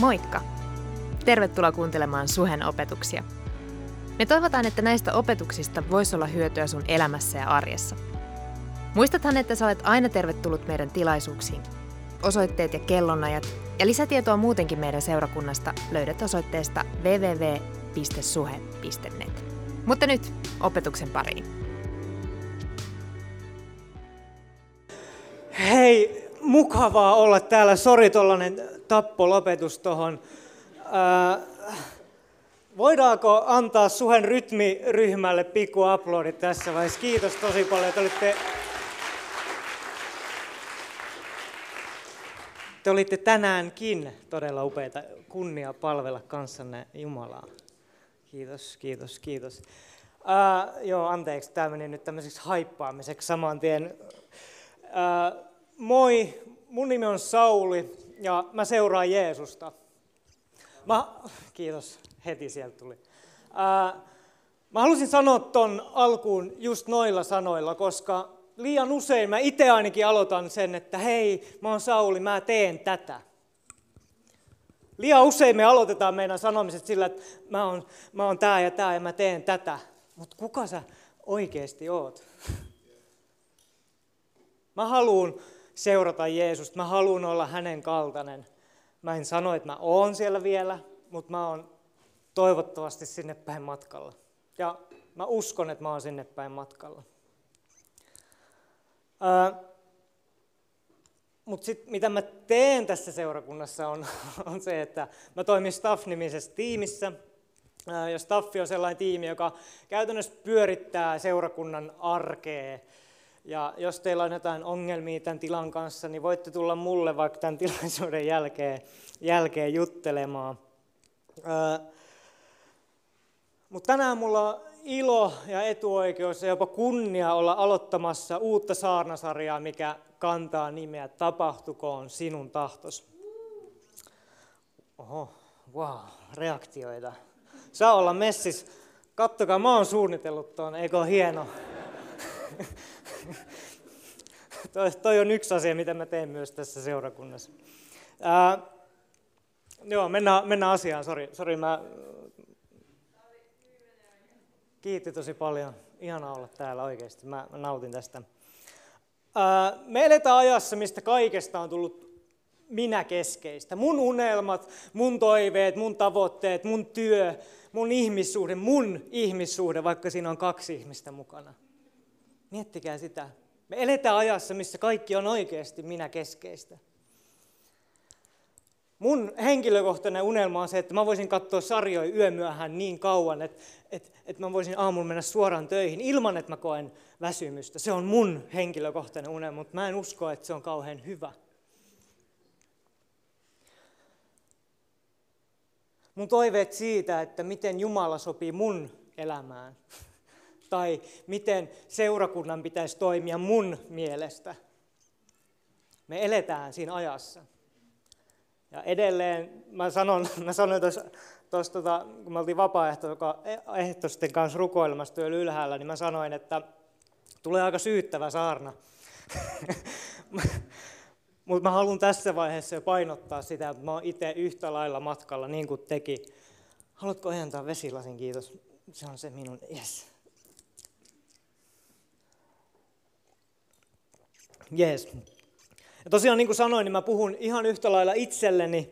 Moikka! Tervetuloa kuuntelemaan Suhen opetuksia. Me toivotaan, että näistä opetuksista voisi olla hyötyä sun elämässä ja arjessa. Muistathan, että sä olet aina tervetullut meidän tilaisuuksiin. Osoitteet ja kellonajat ja lisätietoa muutenkin meidän seurakunnasta löydät osoitteesta www.suhe.net. Mutta nyt opetuksen pariin. Hei, mukavaa olla täällä. Sori, tollanen tappolopetus tohon. Voidaanko antaa Suhen rytmiryhmälle pikku aplodit tässä vaiheessa? Kiitos tosi paljon, että te olitte tänäänkin todella upeita. Kunnia palvella kanssanne Jumalaa. Kiitos. Anteeksi, tämä meni nyt tämmöiseksi haippaamiseksi saman tien. Moi, mun nimi on Sauli ja mä seuraan Jeesusta. Kiitos, heti sieltä tuli. Mä halusin sanoa ton alkuun just noilla sanoilla, koska liian usein mä itse ainakin aloitan sen, että hei, mä oon Sauli, mä teen tätä. Liian usein me aloitetaan meidän sanomiset sillä, että mä oon tää ja mä teen tätä. Mutta kuka sä oikeesti oot? Mä haluan seurata Jeesusta, mä haluan olla hänen kaltainen. Mä en sano, että mä oon siellä vielä, mutta mä oon toivottavasti sinne päin matkalla. Ja mä uskon, että mä oon sinne päin matkalla. Mutta sitten mitä mä teen tässä seurakunnassa on se, että mä toimin Staff-nimisessä tiimissä. Ja Staffi on sellainen tiimi, joka käytännössä pyörittää seurakunnan arkea. Ja jos teillä on jotain ongelmia tämän tilan kanssa, niin voitte tulla mulle vaikka tämän tilaisuuden jälkeen juttelemaan. Mutta tänään mulla on ilo ja etuoikeus ja jopa kunnia olla aloittamassa uutta saarnasarjaa, mikä kantaa nimeä Tapahtukoon sinun tahtos. Oho, wow, reaktioita. Saa olla messis. Kattokaa, mä oon suunnitellut ton, eikö hieno? Toi on yksi asia, mitä mä teen myös tässä seurakunnassa. Mennään asiaan, sori mä... Kiitti tosi paljon. Ihanaa olla täällä oikeasti. Mä nautin tästä. Me eletään ajassa, mistä kaikesta on tullut minä-keskeistä. Mun unelmat, mun toiveet, mun tavoitteet, mun työ, mun ihmissuhde, vaikka siinä on kaksi ihmistä mukana. Miettikää sitä. Me eletään ajassa, missä kaikki on oikeasti minä-keskeistä. Mun henkilökohtainen unelma on se, että mä voisin katsoa sarjoja yömyöhään niin kauan, että mä voisin aamulla mennä suoraan töihin ilman, että mä koen väsymystä. Se on mun henkilökohtainen unelma, mutta mä en usko, että se on kauhean hyvä. Mun toiveet siitä, että miten Jumala sopii mun elämään tai miten seurakunnan pitäisi toimia mun mielestä. Me eletään siinä ajassa. Ja edelleen, mä sanoin tuossa, kun me oltiin vapaaehtoisten kanssa rukoilemassa työllä ylhäällä, niin mä sanoin, että tulee aika syyttävä saarna. Mutta mä haluan tässä vaiheessa jo painottaa sitä, että mä oon itse yhtä lailla matkalla, niin kuin teki. Haluatko ojentaa vesilasin? Kiitos. Se on se minun, yes. Ja tosiaan, niin kuin sanoin, niin mä puhun ihan yhtä lailla itselleni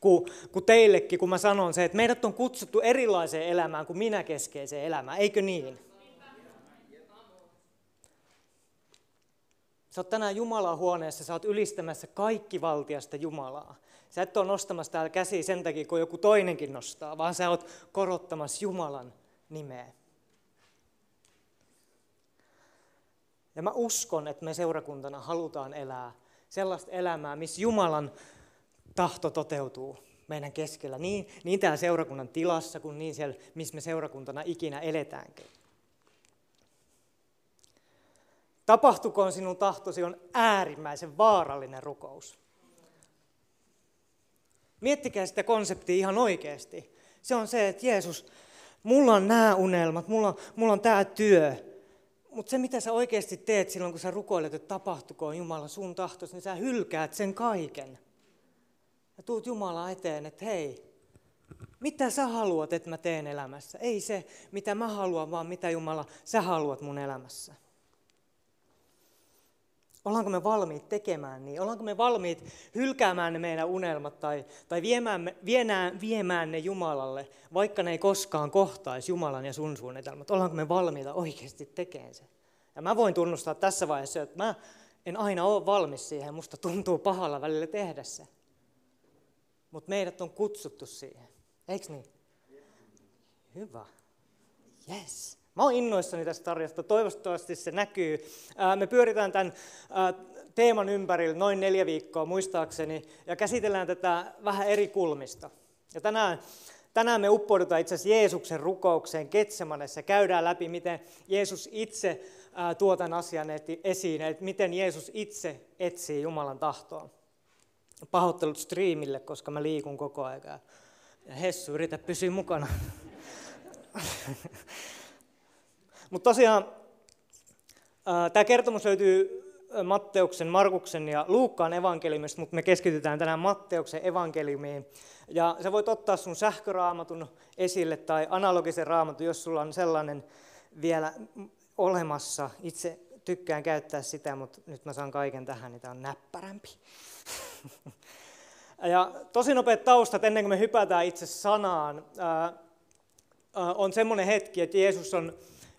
kuin teillekin, kun mä sanon se, että meidät on kutsuttu erilaiseen elämään kuin minä-keskeiseen elämään, eikö niin? Sä oot tänään Jumalan huoneessa, sä oot ylistämässä kaikkivaltiasta Jumalaa. Sä et ole nostamassa täällä käsiä sen takia, kun joku toinenkin nostaa, vaan sä oot korottamassa Jumalan nimeä. Ja mä uskon, että me seurakuntana halutaan elää sellaista elämää, missä Jumalan tahto toteutuu meidän keskellä. Niin täällä seurakunnan tilassa kuin niin siellä, missä me seurakuntana ikinä eletäänkin. Tapahtukoon sinun tahtosi on äärimmäisen vaarallinen rukous. Miettikää sitä konseptia ihan oikeasti. Se on se, että Jeesus, mulla on nämä unelmat, mulla on tämä työ. Mutta se, mitä sä oikeasti teet silloin, kun sä rukoilet, että tapahtukoon Jumala sun tahtosi, niin sä hylkäät sen kaiken. ja tuut Jumalaa eteen, että hei, mitä sä haluat, että mä teen elämässä? Ei se, mitä mä haluan, vaan mitä Jumala, sä haluat mun elämässä. Ollaanko me valmiit tekemään niin? Ollaanko me valmiit hylkäämään ne meidän unelmat tai viemään ne Jumalalle, vaikka ne ei koskaan kohtaisi Jumalan ja sun suunnitelmat? Ollaanko me valmiita oikeasti tekemään sen? Ja mä voin tunnustaa tässä vaiheessa, että mä en aina ole valmis siihen. Musta tuntuu pahalla välillä tehdä se. Mutta meidät on kutsuttu siihen. Eiks niin? Hyvä. Yes. Mä oon innoissani tästä tarjasta. Toivottavasti se näkyy. Me pyöritään tämän teeman ympärillä noin 4 viikkoa muistaakseni ja käsitellään tätä vähän eri kulmista. Ja tänään me uppoudutaan itse asiassa Jeesuksen rukoukseen Getsemanessa. Käydään läpi, miten Jeesus itse tuo tämän asian esiin, että miten Jeesus itse etsii Jumalan tahtoa. Pahoittelut striimille, koska mä liikun koko ajan. Ja Hessu, yritä pysyä mukana. Mutta tosiaan tämä kertomus löytyy Matteuksen, Markuksen ja Luukkaan evankeliumista, mutta me keskitytään tänään Matteuksen evankeliumiin. Ja sä voit ottaa sun sähköraamatun esille tai analogisen raamatun, jos sulla on sellainen vielä olemassa. Itse tykkään käyttää sitä, mutta nyt mä saan kaiken tähän, niin tämä on näppärämpi. Ja tosi nopeat taustat, ennen kuin me hypätään itse sanaan, on semmoinen hetki, että Jeesus on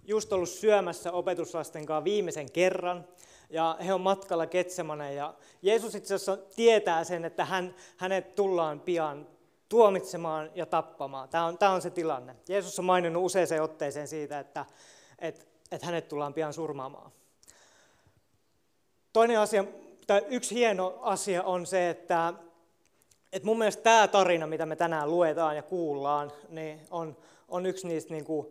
just ollut syömässä opetuslasten kanssa viimeisen kerran, ja he on matkalla Getsemaneen, ja Jeesus itse asiassa tietää sen, että hänet tullaan pian tuomitsemaan ja tappamaan. Tämä on se tilanne. Jeesus on maininnut useaseen otteeseen siitä, että hänet tullaan pian surmaamaan. Toinen asia, tai yksi hieno asia on se, että mun mielestä tämä tarina, mitä me tänään luetaan ja kuullaan, niin on yksi niistä, niin kuin,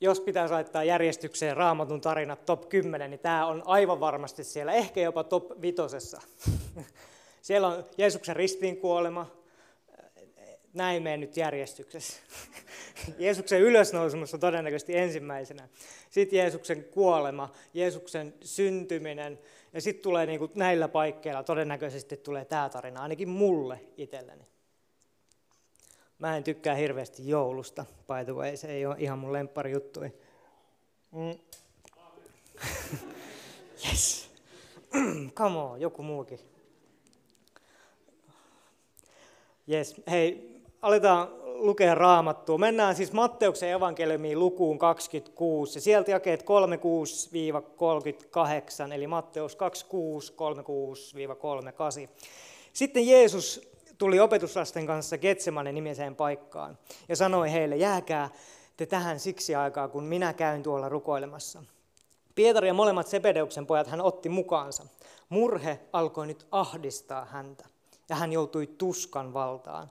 jos pitäisi laittaa järjestykseen Raamatun tarinat top 10, niin tämä on aivan varmasti siellä, ehkä jopa top 5. Siellä on Jeesuksen ristiinkuolema, näin menen nyt järjestyksessä. Jeesuksen ylösnousemus on todennäköisesti ensimmäisenä. Sitten Jeesuksen kuolema, Jeesuksen syntyminen ja sitten tulee niin kuin näillä paikkeilla todennäköisesti tulee tämä tarina, ainakin mulle itselleni. Mä en tykkää hirveästi joulusta, by the way, se ei ole ihan mun lemppari juttui. Yes, come on, joku muukin. Yes, hei, aletaan lukea Raamattua. Mennään siis Matteuksen evankeliumiin lukuun 26 ja sieltä jakeet 36-38, eli Matteus 26, 36-38. Sitten Jeesus tuli opetuslasten kanssa Getsemane nimiseen paikkaan ja sanoi heille, jääkää te tähän siksi aikaa, kun minä käyn tuolla rukoilemassa. Pietari ja molemmat Sepedeuksen pojat hän otti mukaansa. Murhe alkoi nyt ahdistaa häntä ja hän joutui tuskan valtaan.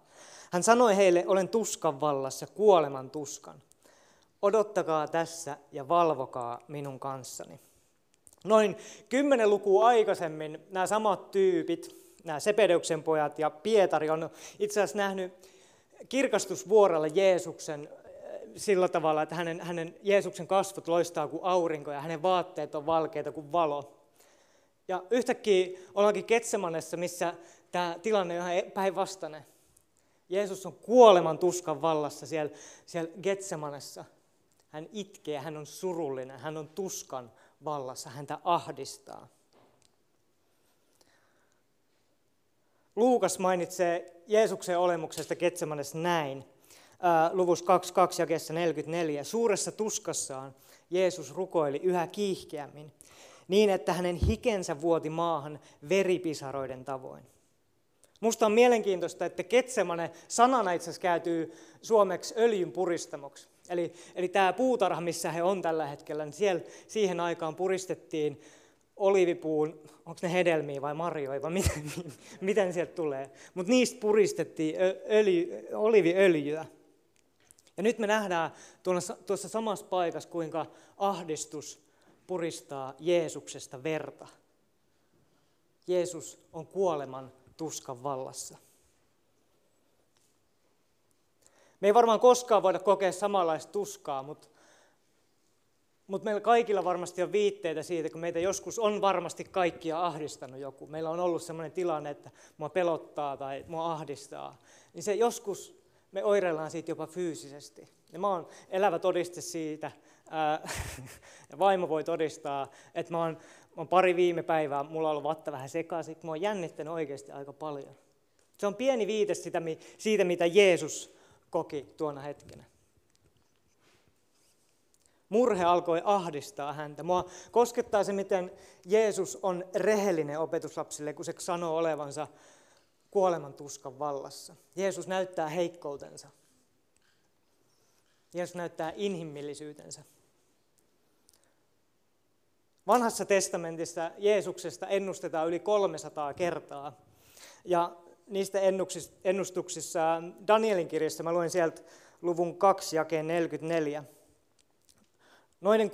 Hän sanoi heille, olen tuskan vallassa, kuoleman tuskan. Odottakaa tässä ja valvokaa minun kanssani. Noin 10 lukua aikaisemmin nämä samat tyypit, nämä Sepedeuksen pojat ja Pietari on itse asiassa nähnyt kirkastusvuorella Jeesuksen sillä tavalla, että hänen Jeesuksen kasvot loistaa kuin aurinko ja hänen vaatteet on valkeita kuin valo. Ja yhtäkkiä ollaankin Getsemanessa, missä tämä tilanne on ihan päinvastainen. Jeesus on kuoleman tuskan vallassa siellä Getsemanessa. Hän itkee, hän on surullinen, hän on tuskan vallassa, häntä ahdistaa. Luukas mainitsee Jeesuksen olemuksesta Getsemanessa näin, luvussa 22 jakeessa 44. Suuressa tuskassaan Jeesus rukoili yhä kiihkeämmin, niin että hänen hikensä vuoti maahan veripisaroiden tavoin. Musta on mielenkiintoista, että Getsemane sanana itse asiassa käytyy suomeksi öljyn puristamoksi. Eli tämä puutarha, missä he on tällä hetkellä, niin siellä siihen aikaan puristettiin oliivipuun, onko ne hedelmiä vai marjoja, vai miten sieltä tulee. Mutta niistä puristettiin oliiviöljyä. Ja nyt me nähdään tuossa samassa paikassa, kuinka ahdistus puristaa Jeesuksesta verta. Jeesus on kuoleman tuskan vallassa. Me ei varmaan koskaan voida kokea samanlaista tuskaa, mutta Mutta meillä kaikilla varmasti on viitteitä siitä, kun meitä joskus on varmasti kaikkia ahdistanut joku. Meillä on ollut sellainen tilanne, että mua pelottaa tai mua ahdistaa. Niin se joskus me oireillaan siitä jopa fyysisesti. Ja mä oon elävä todiste siitä, ja vaimo voi todistaa, että mä oon pari viime päivää, mulla on ollut vatta vähän sekaisin, mä oon jännittänyt oikeasti aika paljon. Se on pieni viite siitä, mitä Jeesus koki tuona hetkenä. Murhe alkoi ahdistaa häntä. Mua koskettaa se, miten Jeesus on rehellinen opetuslapsille, kun se sanoo olevansa kuoleman tuskan vallassa. Jeesus näyttää heikkoutensa. Jeesus näyttää inhimillisyytensä. Vanhassa testamentissa Jeesuksesta ennustetaan yli 300 kertaa. Ja niistä ennustuksissa Danielin kirjassa, mä luen sieltä luvun 2 jakeen 44. Noiden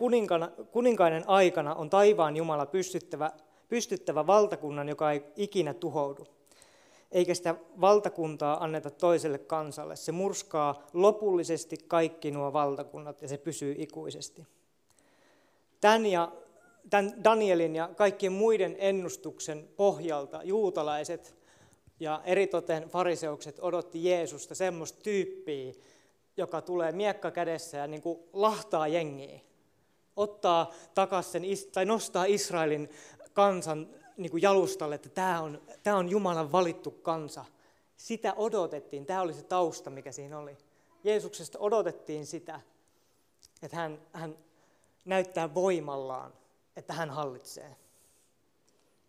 kuninkaiden aikana on taivaan Jumala pystyttävä valtakunnan, joka ei ikinä tuhoudu. Eikä sitä valtakuntaa anneta toiselle kansalle. Se murskaa lopullisesti kaikki nuo valtakunnat ja se pysyy ikuisesti. Tämän Danielin ja kaikkien muiden ennustuksen pohjalta juutalaiset ja eritoten fariseukset odotti Jeesusta semmoista tyyppiä, joka tulee miekka kädessä ja niin kuin lahtaa jengiä. Ottaa takaisin sen, tai nostaa Israelin kansan niin kuin jalustalle, että tämä on Jumalan valittu kansa. Sitä odotettiin, tämä oli se tausta, mikä siinä oli. Jeesuksesta odotettiin sitä, että hän näyttää voimallaan, että hän hallitsee.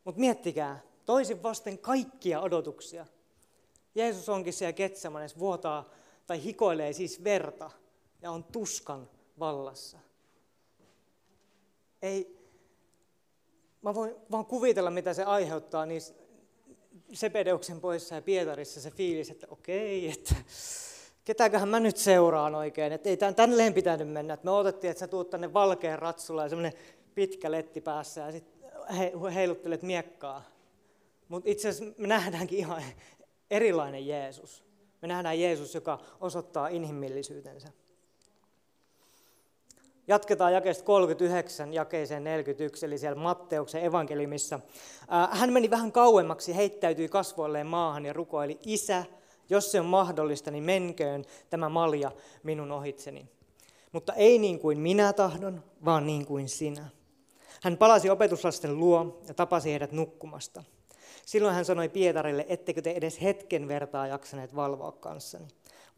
Mutta miettikää, toisin vasten kaikkia odotuksia. Jeesus onkin siellä Getsemanessa, vuotaa tai hikoilee siis verta ja on tuskan vallassa. Mä voin vaan kuvitella, mitä se aiheuttaa niissä Sepedeuksen pojissa ja Pietarissa se fiilis, että okei, että ketäköhän mä nyt seuraan oikein, että ei tälleen pitänyt mennä. Että me odotettiin, että sä tuut tänne valkeen ratsulla ja semmoinen pitkä letti päässä ja sitten heiluttelet miekkaa. Mutta itse asiassa me nähdäänkin ihan erilainen Jeesus. Me nähdään Jeesus, joka osoittaa inhimillisyytensä. Jatketaan jakeesta 39 jakeeseen 41, eli siellä Matteuksen evankeliumissa. Hän meni vähän kauemmaksi, heittäytyi kasvoilleen maahan ja rukoili, Isä, jos se on mahdollista, niin menköön tämä malja minun ohitseni. Mutta ei niin kuin minä tahdon, vaan niin kuin sinä. Hän palasi opetuslasten luo ja tapasi heidät nukkumasta. Silloin hän sanoi Pietarille, ettekö te edes hetken vertaa jaksaneet valvoa kanssani.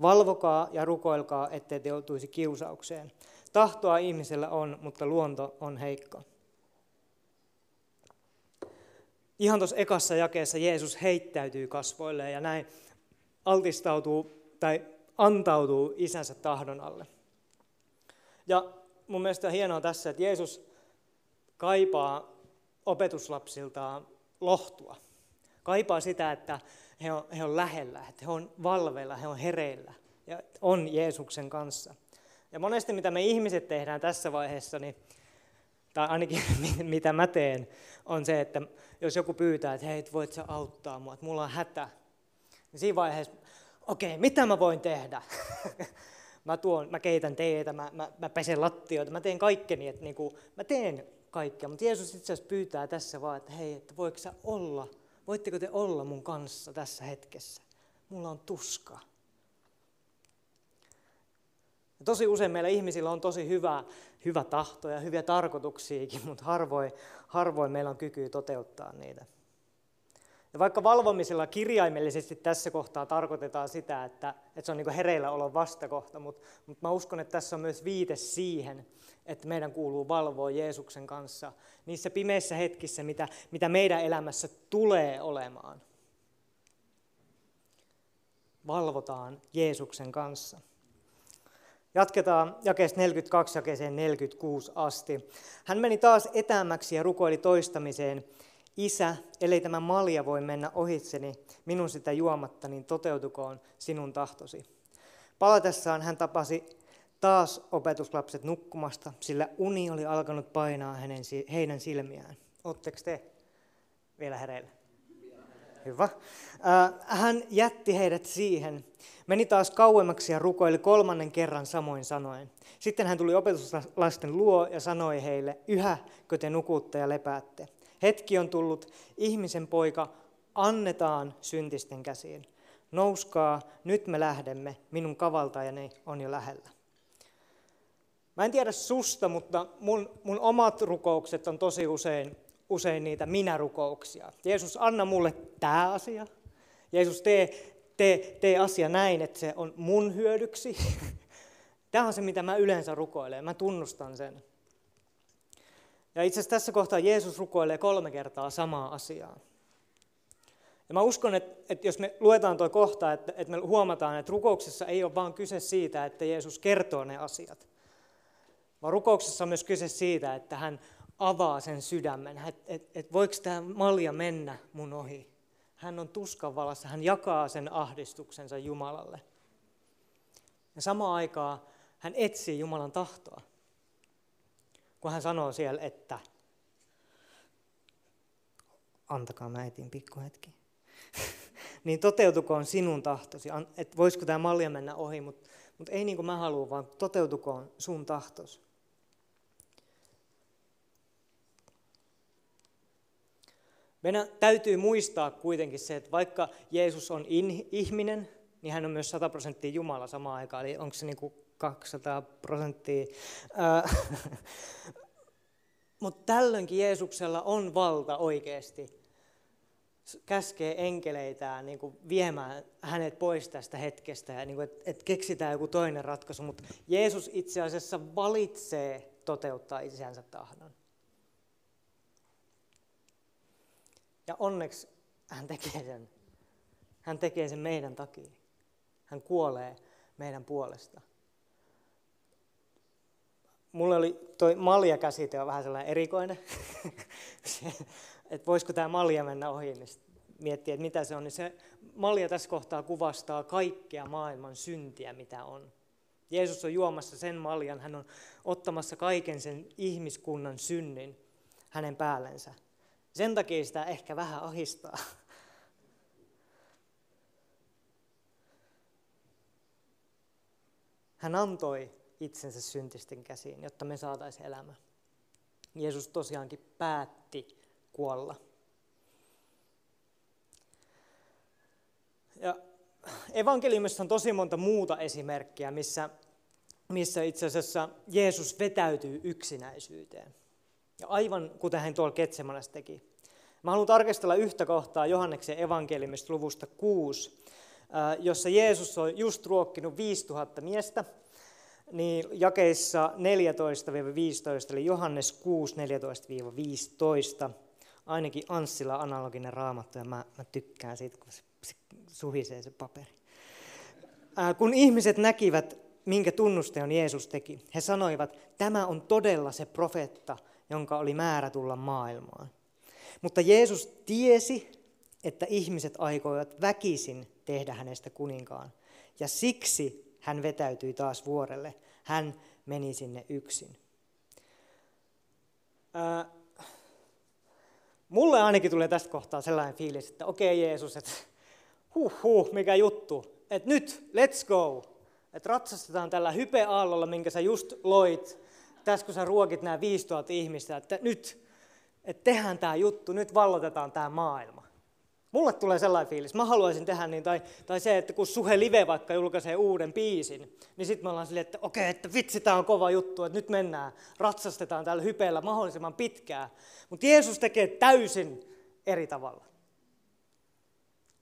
Valvokaa ja rukoilkaa, ettei te joutuisi kiusaukseen. Tahtoa ihmisellä on, mutta luonto on heikko. Ihan tuossa ekassa jakeessa Jeesus heittäytyy kasvoilleen ja näin altistautuu tai antautuu isänsä tahdon alle. Ja mun mielestä on hienoa tässä, että Jeesus kaipaa opetuslapsiltaan lohtua. Kaipaa sitä, että he on lähellä, että he on valveilla, he on hereillä ja on Jeesuksen kanssa. Ja monesti mitä me ihmiset tehdään tässä vaiheessa, niin, tai ainakin mitä mä teen, on se, että jos joku pyytää, että hei, voit sä auttaa mua, että mulla on hätä. Niin siinä vaiheessa, okei, mitä mä voin tehdä? Mä keitän teetä, mä pesen lattioita, mä teen kaikkeni, että niinku, mä teen kaikkea. Mutta Jeesus itse asiassa pyytää tässä vaan, että hei, että voitteko te olla mun kanssa tässä hetkessä? Mulla on tuska. Tosi usein meillä ihmisillä on tosi hyvä tahto ja hyviä tarkoituksiakin, mutta harvoin meillä on kykyä toteuttaa niitä. Ja vaikka valvomisella kirjaimellisesti tässä kohtaa tarkoitetaan sitä, että se on niin kuin hereilläolon vastakohta, mutta mä uskon, että tässä on myös viite siihen, että meidän kuuluu valvoa Jeesuksen kanssa niissä pimeissä hetkissä, mitä meidän elämässä tulee olemaan. Valvotaan Jeesuksen kanssa. Jatketaan jakeesta 42 jakeeseen 46 asti. Hän meni taas etäämmäksi ja rukoili toistamiseen. Isä, ellei tämä malja voi mennä ohitseni, minun sitä juomatta, niin toteutukoon sinun tahtosi. Palatessaan hän tapasi taas opetuslapset nukkumasta, sillä uni oli alkanut painaa heidän silmiään. Oletteko te vielä hereillä? Hyvä. Hän jätti heidät siihen, meni taas kauemmaksi ja rukoili kolmannen kerran samoin sanoen. Sitten hän tuli opetuslasten luo ja sanoi heille, yhäkö te nukutte ja lepäätte? Hetki on tullut, ihmisen poika annetaan syntisten käsiin. Nouskaa, nyt me lähdemme, minun kavaltajani on jo lähellä. Mä en tiedä susta, mutta mun omat rukoukset on tosi usein niitä minä-rukouksia. Jeesus, anna mulle tämä asia. Jeesus, tee asia näin, että se on mun hyödyksi. Tämä on se, mitä mä yleensä rukoilen. Mä tunnustan sen. Ja itse asiassa tässä kohtaa Jeesus rukoilee 3 kertaa samaa asiaa. Ja mä uskon, että jos me luetaan tuo kohta, että me huomataan, että rukouksessa ei ole vaan kyse siitä, että Jeesus kertoo ne asiat. Vaan rukouksessa on myös kyse siitä, että hän avaa sen sydämen, että voiko tämä malja mennä mun ohi. Hän on tuskan vallassa, hän jakaa sen ahdistuksensa Jumalalle. Ja samaan aikaan hän etsii Jumalan tahtoa, kun hän sanoo siellä, että antakaa mä etin pikkuhetki. Niin toteutukoon sinun tahtosi, että voisiko tämä malja mennä ohi, mutta ei niin kuin mä haluan, vaan toteutukoon sun tahtosi. Meidän täytyy muistaa kuitenkin se, että vaikka Jeesus on ihminen, niin hän on myös 100% Jumala samaan aikaan. Eli onko se niin kuin 200%? Mutta tällöinkin Jeesuksella on valta oikeasti käskee enkeleitään niin kuin viemään hänet pois tästä hetkestä, ja niin että keksitään joku toinen ratkaisu. Mutta Jeesus itse asiassa valitsee toteuttaa itseänsä tahdon. Ja onneksi hän tekee sen. Hän tekee sen meidän takia. Hän kuolee meidän puolesta. Mulle oli toi malja-käsite on vähän sellainen erikoinen, että voisiko tämä malja mennä ohi, niin miettii, että mitä se on. Niin se malja tässä kohtaa kuvastaa kaikkea maailman syntiä, mitä on. Jeesus on juomassa sen maljan, hän on ottamassa kaiken sen ihmiskunnan synnin hänen päällensä. Sen takia sitä ehkä vähän ahistaa. Hän antoi itsensä syntisten käsiin, jotta me saataisiin elämä. Jeesus tosiaankin päätti kuolla. Ja evankeliumissa on tosi monta muuta esimerkkiä, missä itse asiassa Jeesus vetäytyy yksinäisyyteen. Ja aivan kuten hän tuolla Getsemanessa teki. Mä haluan tarkastella yhtä kohtaa Johanneksen evankeliumista luvusta 6, jossa Jeesus on just ruokkinut 5000 miestä, niin jakeissa 14-15, eli Johannes 6, 14-15. Ainakin Anssilla analoginen raamattu, ja mä tykkään siitä, kun se suhisee se paperi. Kun ihmiset näkivät, minkä tunnusteon Jeesus teki, he sanoivat, tämä on todella se profeetta, jonka oli määrä tulla maailmaan. Mutta Jeesus tiesi, että ihmiset aikoivat väkisin tehdä hänestä kuninkaan. Ja siksi hän vetäytyi taas vuorelle. Hän meni sinne yksin. Mulle ainakin tulee tästä kohtaa sellainen fiilis, että okei Jeesus, että mikä juttu. Että nyt, let's go. Että ratsastetaan tällä hypeaallolla, minkä sä just loit. Tässä kun sä ruokit nämä 5000 ihmistä, että nyt että tehdään tämä juttu, nyt vallotetaan tämä maailma. Mulle tulee sellainen fiilis, mä haluaisin tehdä niin, tai se, että kun Suhe Live vaikka julkaisee uuden biisin, niin sitten me ollaan silleen, että okei, että vitsi, tämä on kova juttu, että nyt mennään, ratsastetaan täällä hypeellä mahdollisimman pitkään. Mutta Jeesus tekee täysin eri tavalla.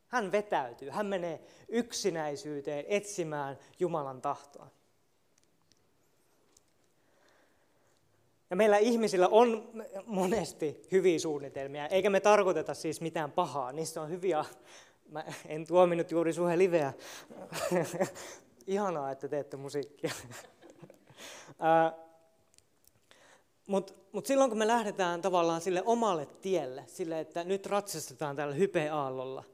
Hän vetäytyy, hän menee yksinäisyyteen etsimään Jumalan tahtoa. Ja meillä ihmisillä on monesti hyviä suunnitelmia, eikä me tarkoiteta siis mitään pahaa. Niissä on hyviä, mä en tuominut juuri Suhe Liveä. Ihanaa, että teette musiikkia. Mutta silloin kun me lähdetään tavallaan sille omalle tielle, sille että nyt ratsastetaan tällä hypeaallolla,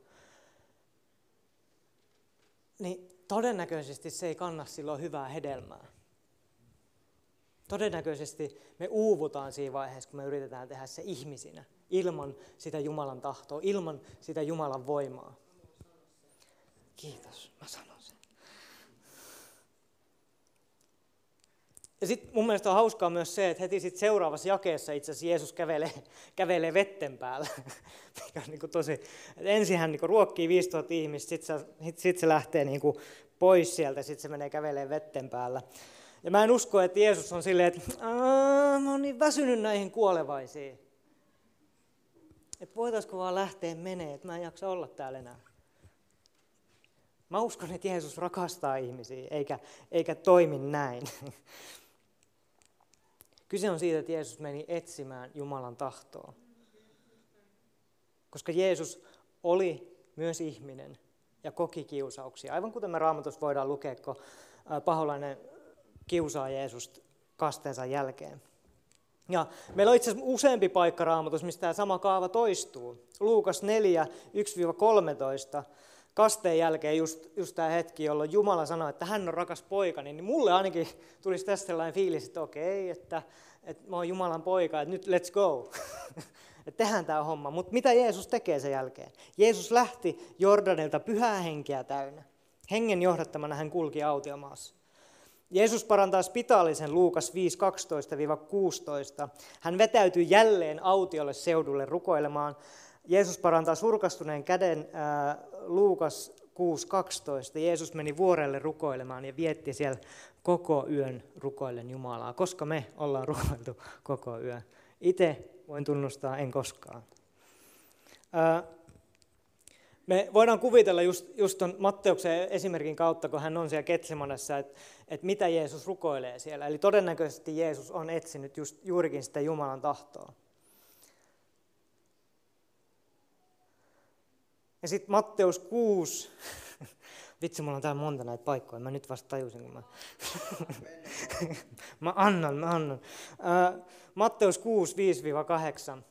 niin todennäköisesti se ei kanna silloin hyvää hedelmää. Todennäköisesti me uuvutaan siinä vaiheessa, kun me yritetään tehdä se ihmisinä, ilman sitä Jumalan tahtoa, ilman sitä Jumalan voimaa. Kiitos, mä sanon sen. Ja sitten mun mielestä on hauskaa myös se, että heti sitten seuraavassa jakeessa itse asiassa Jeesus kävelee vetten päällä. Mikä on niinku tosi, että ensin hän niinku ruokkii 5000 ihmistä, sitten se lähtee niinku pois sieltä, sitten se menee kävelee vetten päällä. Ja mä en usko, että Jeesus on silleen, että mä oon niin väsynyt näihin kuolevaisiin. Että voitaisko vaan lähteä menee, että mä en jaksa olla täällä enää. Mä uskon, että Jeesus rakastaa ihmisiä, eikä toimi näin. Kyse on siitä, että Jeesus meni etsimään Jumalan tahtoa. Koska Jeesus oli myös ihminen ja koki kiusauksia. Aivan kuten me Raamatussa voidaan lukea, kun paholainen kiusaa Jeesusta kasteensa jälkeen. Ja meillä on itse asiassa useampi paikka Raamatussa, missä tämä sama kaava toistuu. Luukas 4, 1-13. Kasteen jälkeen just tämä hetki, jolloin Jumala sanoi, että hän on rakas poikani, niin mulle ainakin tulisi tästä sellainen fiilis, että okei, että mä oon Jumalan poika, että nyt let's go. Että tehdään tämä homma. Mutta mitä Jeesus tekee sen jälkeen? Jeesus lähti Jordanilta pyhää henkeä täynnä. Hengen johdattamana hän kulki autiomaassa. Jeesus parantaa spitaalisen Luukas 5:12-16. Hän vetäytyy jälleen autiolle seudulle rukoilemaan. Jeesus parantaa surkastuneen käden Luukas 6:12. Jeesus meni vuorelle rukoilemaan ja vietti siellä koko yön rukoillen Jumalaa, koska me ollaan rukoiltu koko yön. Itse voin tunnustaa, en koskaan. Me voidaan kuvitella just tuon Matteuksen esimerkin kautta, kun hän on siellä Getsemanessa, että mitä Jeesus rukoilee siellä. Eli todennäköisesti Jeesus on etsinyt juurikin sitä Jumalan tahtoa. Ja sitten Matteus 6, vitsi, mulla on täällä monta näitä paikkoja, mä nyt vasta tajusin, kun mä annan. Matteus 6, 5-8,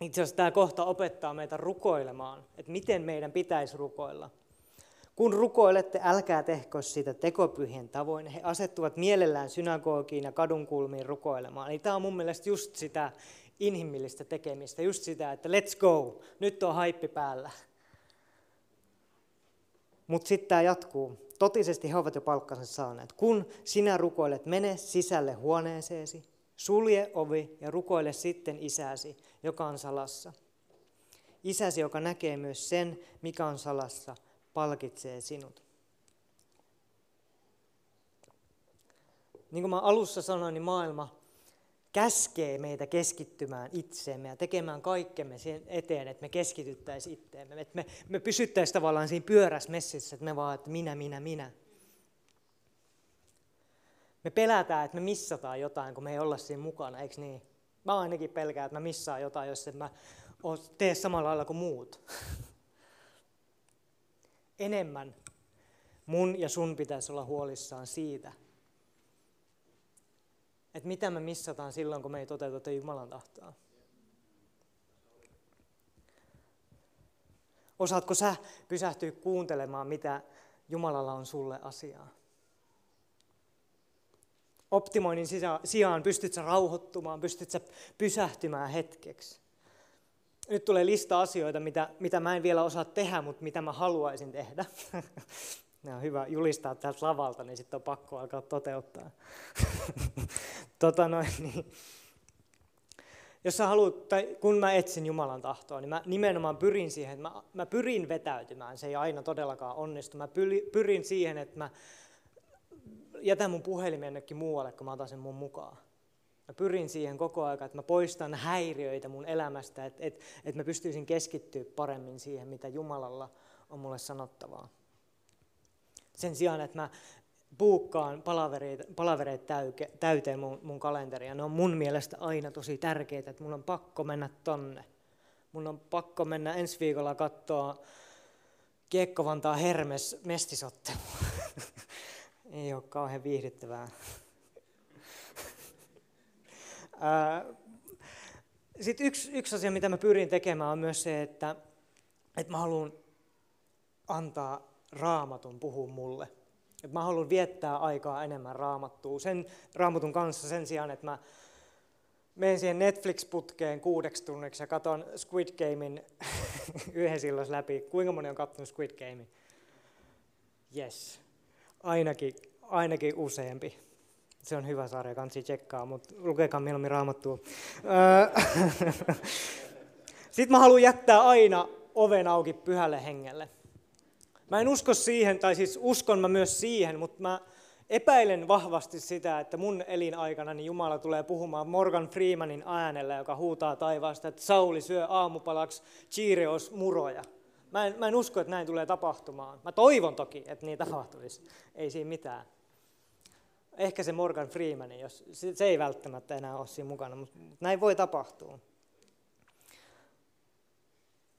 itse asiassa tämä kohta opettaa meitä rukoilemaan, että miten meidän pitäisi rukoilla. Kun rukoilette, älkää tehkö sitä tekopyhien tavoin, he asettuvat mielellään synagogiin ja kadunkulmiin rukoilemaan. Eli tämä on mun mielestä just sitä inhimillistä tekemistä, just sitä, että let's go, nyt on haippi päällä. Mutta sitten tämä jatkuu. Totisesti he ovat jo palkkansa saaneet. Kun sinä rukoilet, mene sisälle huoneeseesi, sulje ovi ja rukoile sitten isäsi, joka on salassa. Isäsi, joka näkee myös sen, mikä on salassa, palkitsee sinut. Niin kuin mä alussa sanoin, niin maailma käskee meitä keskittymään itseemme ja tekemään kaikkemme sen eteen, että me keskityttäisiin itseemme. Että me pysyttäisiin tavallaan siinä pyörässä messissä, että me vaan, että minä. Me pelätään, että me missataan jotain, kun me ei olla siinä mukana, eikö niin? Mä ainakin pelkään, että mä missaan jotain, jos en mä tee samalla lailla kuin muut. Enemmän mun ja sun pitäisi olla huolissaan siitä, että mitä me missataan silloin, kun me ei toteuteta Jumalan tahtoa. Osaatko sä pysähtyä kuuntelemaan, mitä Jumalalla on sulle asiaa? Optimoinnin sijaan pystyt sä rauhoittumaan, pystyt sä pysähtymään hetkeksi. Nyt tulee lista asioita, mitä mä en vielä osaa tehdä, mutta mitä mä haluaisin tehdä. Nämä on hyvä julistaa täältä lavalta, niin sitten on pakko alkaa toteuttaa. Niin. Jos sä haluat, tai kun mä etsin Jumalan tahtoa, niin mä nimenomaan pyrin siihen, että mä pyrin vetäytymään. Se ei aina todellakaan onnistu. Mä pyrin siihen, että mä jätän mun puhelimen jonnekin muualle, kun mä otan sen mun mukaan. Mä pyrin siihen koko ajan, että mä poistan häiriöitä mun elämästä, että mä pystyisin keskittyä paremmin siihen, mitä Jumalalla on mulle sanottavaa. Sen sijaan, että mä buukkaan palavereita täyteen mun kalenteria. Ne on mun mielestä aina tosi tärkeitä, että mun on pakko mennä tonne. Mun on pakko mennä ensi viikolla katsoa Kiekko-Vantaa-Hermes mestisottelua. Ei ole kauhean viihdyttävää. Sitten yksi asia, mitä mä pyrin tekemään, on myös se, että mä haluan antaa Raamatun puhuu mulle. Et mä haluan viettää aikaa enemmän Raamattua. Raamatun kanssa sen sijaan, että mä menen siihen Netflix-putkeen 6 tunniksi ja katon Squid Gamein yhden silloin läpi. Kuinka moni on katsonut Squid Gamein? Yes, ainakin useampi. Se on hyvä sarja, kansi tsekkaa, mutta lukekaa mieluummin Raamattua. Sitten mä haluan jättää aina oven auki pyhälle hengelle. Mä en usko siihen, tai siis uskon mä myös siihen, mutta mä epäilen vahvasti sitä, että mun elinaikana niin Jumala tulee puhumaan Morgan Freemanin äänellä, joka huutaa taivaasta, että Sauli syö aamupalaksi Cheerios muroja. Mä en usko, että näin tulee tapahtumaan. Mä toivon toki, että niin tapahtuisi. Ei siinä mitään. Ehkä se Morgan Freeman, se ei välttämättä enää ole siinä mukana, mutta näin voi tapahtua.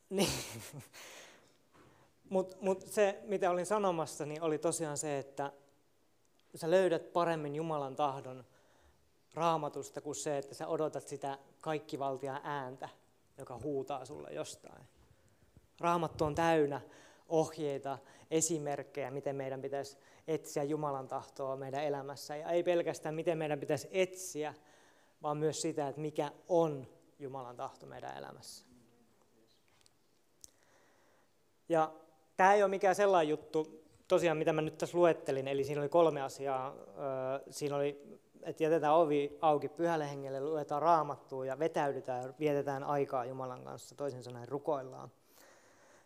Niin. Mutta se, mitä olin sanomassa, niin oli tosiaan se, että sä löydät paremmin Jumalan tahdon Raamatusta kuin se, että sä odotat sitä kaikkivaltiaan ääntä, joka huutaa sulle jostain. Raamattu on täynnä ohjeita, esimerkkejä, miten meidän pitäisi etsiä Jumalan tahtoa meidän elämässä. Ja ei pelkästään, miten meidän pitäisi etsiä, vaan myös sitä, että mikä on Jumalan tahto meidän elämässä. Ja tämä ei ole mikään sellainen juttu, tosiaan mitä mä nyt tässä luettelin, eli siinä oli 3 asiaa. Siinä oli, että jätetään ovi auki pyhälle hengelle, luetaan Raamattua ja vetäydytään ja vietetään aikaa Jumalan kanssa, toisin sanoen rukoillaan.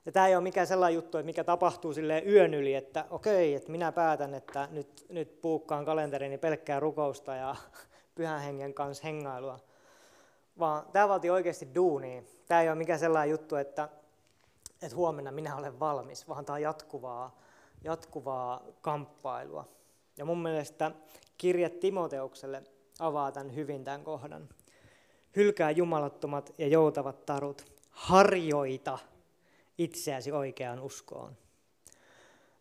Ja tämä ei ole mikään sellainen juttu, että mikä tapahtuu silleen yön yli, että okei, että minä päätän, että nyt puukkaan kalenterini pelkkää rukousta ja pyhän hengen kanssa hengailua. Vaan tämä vaatii oikeasti duunia. Tämä ei ole mikään sellainen juttu, että huomenna minä olen valmis, vaan tämä on jatkuvaa kamppailua. Ja mun mielestä kirja Timoteukselle avaa tämän hyvin tämän kohdan. Hylkää jumalattomat ja joutavat tarut. Harjoita itseäsi oikeaan uskoon.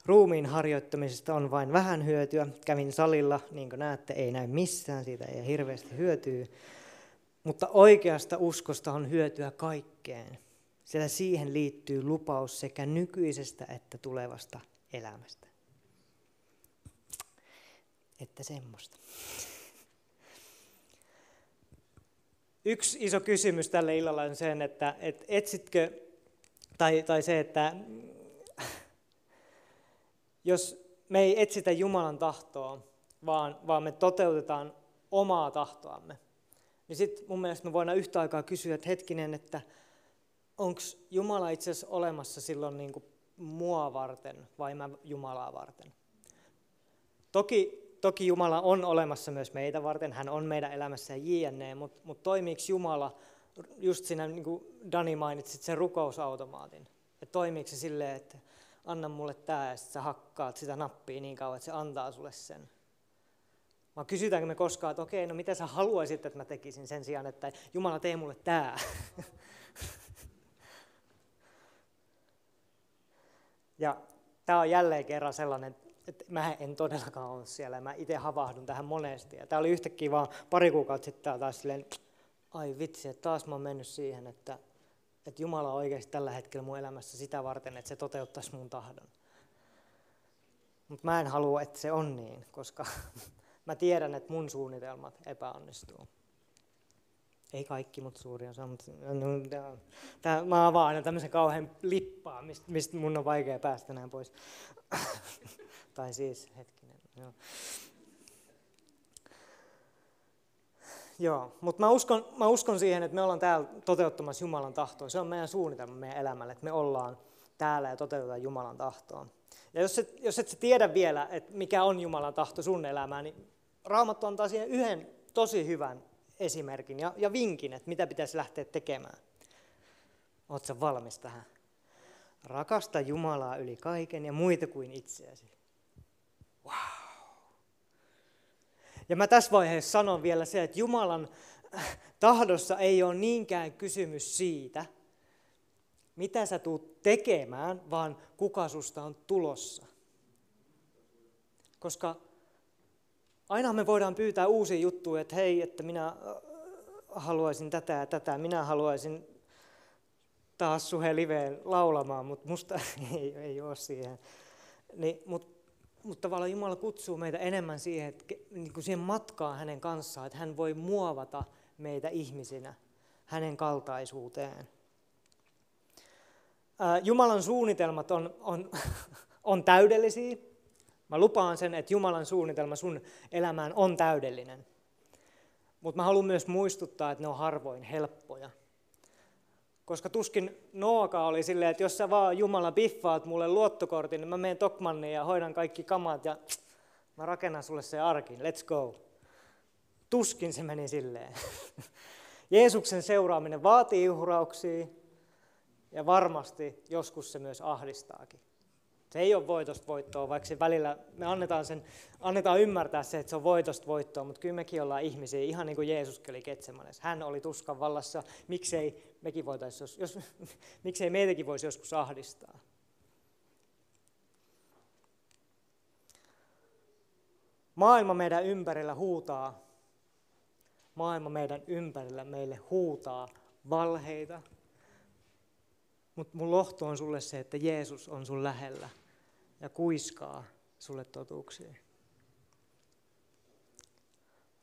Ruumiin harjoittamisesta on vain vähän hyötyä. Kävin salilla, niin kuin näette, ei näy missään, siitä ei hirveästi hyötyä. Mutta oikeasta uskosta on hyötyä kaikkeen. Sillä siihen liittyy lupaus sekä nykyisestä että tulevasta elämästä. Että semmoista. Yksi iso kysymys tälle illalla on sen, että etsitkö, tai se, että jos me ei etsitä Jumalan tahtoa, vaan me toteutetaan omaa tahtoamme, niin sitten mun mielestä me voidaan yhtä aikaa kysyä, että hetkinen, että onko Jumala itse asiassa olemassa silloin niin kuin mua varten vai mä Jumalaa varten? Toki Jumala on olemassa myös meitä varten, hän on meidän elämässä jne, mutta toimiiko Jumala, just siinä niin kuin Dani mainitsit sen rukousautomaatin, että toimiiko se silleen, että anna mulle tää ja sitten sä hakkaat sitä nappia niin kauan, että se antaa sulle sen? Vaan kysytäänkö me koskaan, että okei, no mitä sä haluaisit, että mä tekisin sen sijaan, että Jumala tee mulle tää? Ja tämä on jälleen kerran sellainen, että mä en todellakaan ole siellä, mä itse havahdun tähän monesti. Ja tämä oli yhtäkkiä vaan pari kuukautta sitten taas silleen, ai vitsi, että taas mä oon mennyt siihen, että Jumala on oikeasti tällä hetkellä mun elämässä sitä varten, että se toteuttaisi mun tahdon. Mutta mä en halua, että se on niin, koska mä tiedän, että mun suunnitelmat epäonnistuu. Ei kaikki, mutta suuri osa. Mä avaan aina tämmöisen kauhean lippaa, mistä mun on vaikea päästä näin pois. Tai siis, hetkinen. Joo, mutta mä uskon siihen, että me ollaan täällä toteuttamassa Jumalan tahtoa. Se on meidän suunnitelma meidän elämälle, että me ollaan täällä ja toteutetaan Jumalan tahtoa. Ja jos et sä tiedä vielä, että mikä on Jumalan tahto sun elämään, niin Raamattu antaa siihen yhden tosi hyvän esimerkin ja vinkin, että mitä pitäisi lähteä tekemään. Ootko sä valmis tähän? Rakasta Jumalaa yli kaiken ja muita kuin itseäsi. Wow. Ja mä tässä vaiheessa sanon vielä se, että Jumalan tahdossa ei ole niinkään kysymys siitä, mitä sä tuut tekemään, vaan kuka susta on tulossa. Koska aina me voidaan pyytää uusia juttuja, että hei, että minä haluaisin tätä ja tätä, minä haluaisin taas Suhe Liveen laulamaan, mutta musta ei ole siihen. Niin, mutta tavallaan Jumala kutsuu meitä enemmän siihen, että, niin kuin siihen matkaan hänen kanssaan, että hän voi muovata meitä ihmisinä hänen kaltaisuuteen. Jumalan suunnitelmat on täydellisiä. Mä lupaan sen, että Jumalan suunnitelma sun elämään on täydellinen. Mutta mä haluan myös muistuttaa, että ne on harvoin helppoja. Koska tuskin Nooka oli silleen, että jos sä vaan Jumala biffaat mulle luottokortin, niin mä menen Tokmanniin ja hoidan kaikki kamat ja mä rakennan sulle se arkin. Let's go. Tuskin se meni silleen. Jeesuksen seuraaminen vaatii uhrauksia ja varmasti joskus se myös ahdistaakin. Se ei ole voitosta voittoa, vaikka se välillä me annetaan ymmärtää se, että se on voitosta voittoa, mutta kyllä mekin ollaan ihmisiä, ihan niin kuin Jeesuskin oli Getsemanessa. Hän oli tuskan vallassa, miksei meitäkin voisi joskus ahdistaa. Maailma meidän ympärillä huutaa, meille huutaa valheita. Mutta mun lohto on sulle se, että Jeesus on sun lähellä ja kuiskaa sulle totuuksia.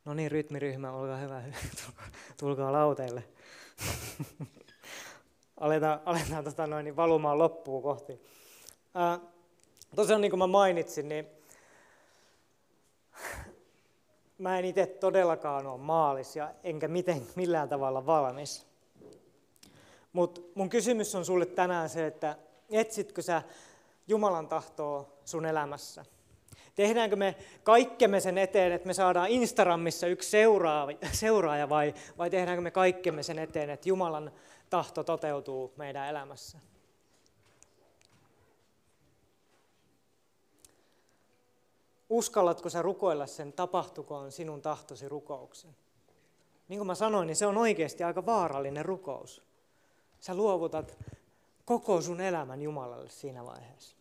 No niin, rytmiryhmä, olkaa hyvä, tulkaa lauteille. Aletaan valumaan loppuun kohti. Tosiaan niin kuin mä mainitsin, niin mä en itse todellakaan ole maalis ja enkä millään tavalla valmis. Mutta mun kysymys on sulle tänään se, että etsitkö sä Jumalan tahtoa sun elämässä? Tehdäänkö me kaikkemme sen eteen, että me saadaan Instagramissa yksi seuraaja vai tehdäänkö me kaikkemme sen eteen, että Jumalan tahto toteutuu meidän elämässä? Uskallatko sä rukoilla sen, tapahtukoon sinun tahtosi rukouksen? Niin kuin mä sanoin, niin se on oikeasti aika vaarallinen rukous. Sä luovutat koko sun elämän Jumalalle siinä vaiheessa.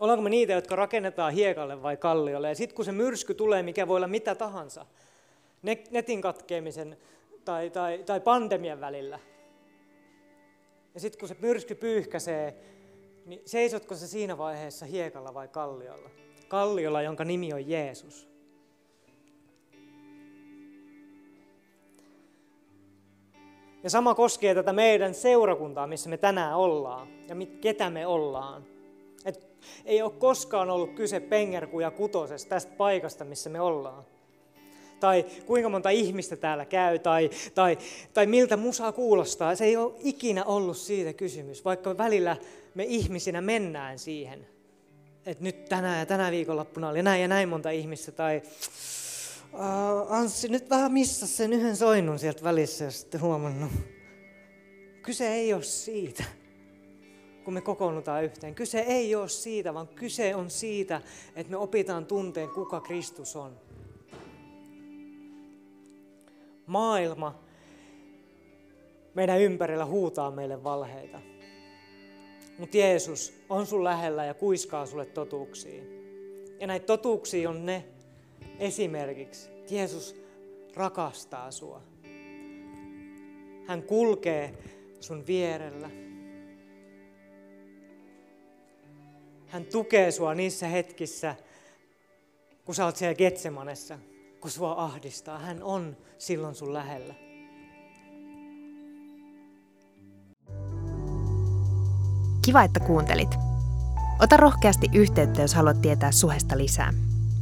Ollaanko me niitä, jotka rakennetaan hiekalle vai kalliolle? Ja sitten kun se myrsky tulee, mikä voi olla mitä tahansa, netin katkeamisen tai pandemian välillä. Ja sitten kun se myrsky pyyhkäisee, niin seisotko sä siinä vaiheessa hiekalla vai kalliolla? Kalliolla, jonka nimi on Jeesus. Ja sama koskee tätä meidän seurakuntaa, missä me tänään ollaan ja ketä me ollaan. Et ei ole koskaan ollut kyse pengerkuja kutosesta tästä paikasta, missä me ollaan. Tai kuinka monta ihmistä täällä käy, tai miltä musa kuulostaa. Se ei ole ikinä ollut siitä kysymys, vaikka välillä me ihmisinä mennään siihen. Että nyt tänään ja tänä viikonloppuna oli näin ja näin monta ihmistä, tai... Anssi, nyt vähän missasi sen yhden soinnun sieltä välissä, jos ette huomannut. Kyse ei ole siitä, kun me kokoonnutaan yhteen. Kyse ei ole siitä, vaan kyse on siitä, että me opitaan tunteen, kuka Kristus on. Maailma meidän ympärillä huutaa meille valheita. Mutta Jeesus on sun lähellä ja kuiskaa sulle totuuksia. Ja näitä totuuksia on ne, esimerkiksi, Jeesus rakastaa sua. Hän kulkee sun vierellä. Hän tukee sua niissä hetkissä, kun sä oot siellä Getsemanessa, kun sua ahdistaa. Hän on silloin sun lähellä. Kiva, että kuuntelit. Ota rohkeasti yhteyttä, jos haluat tietää Suhesta lisää.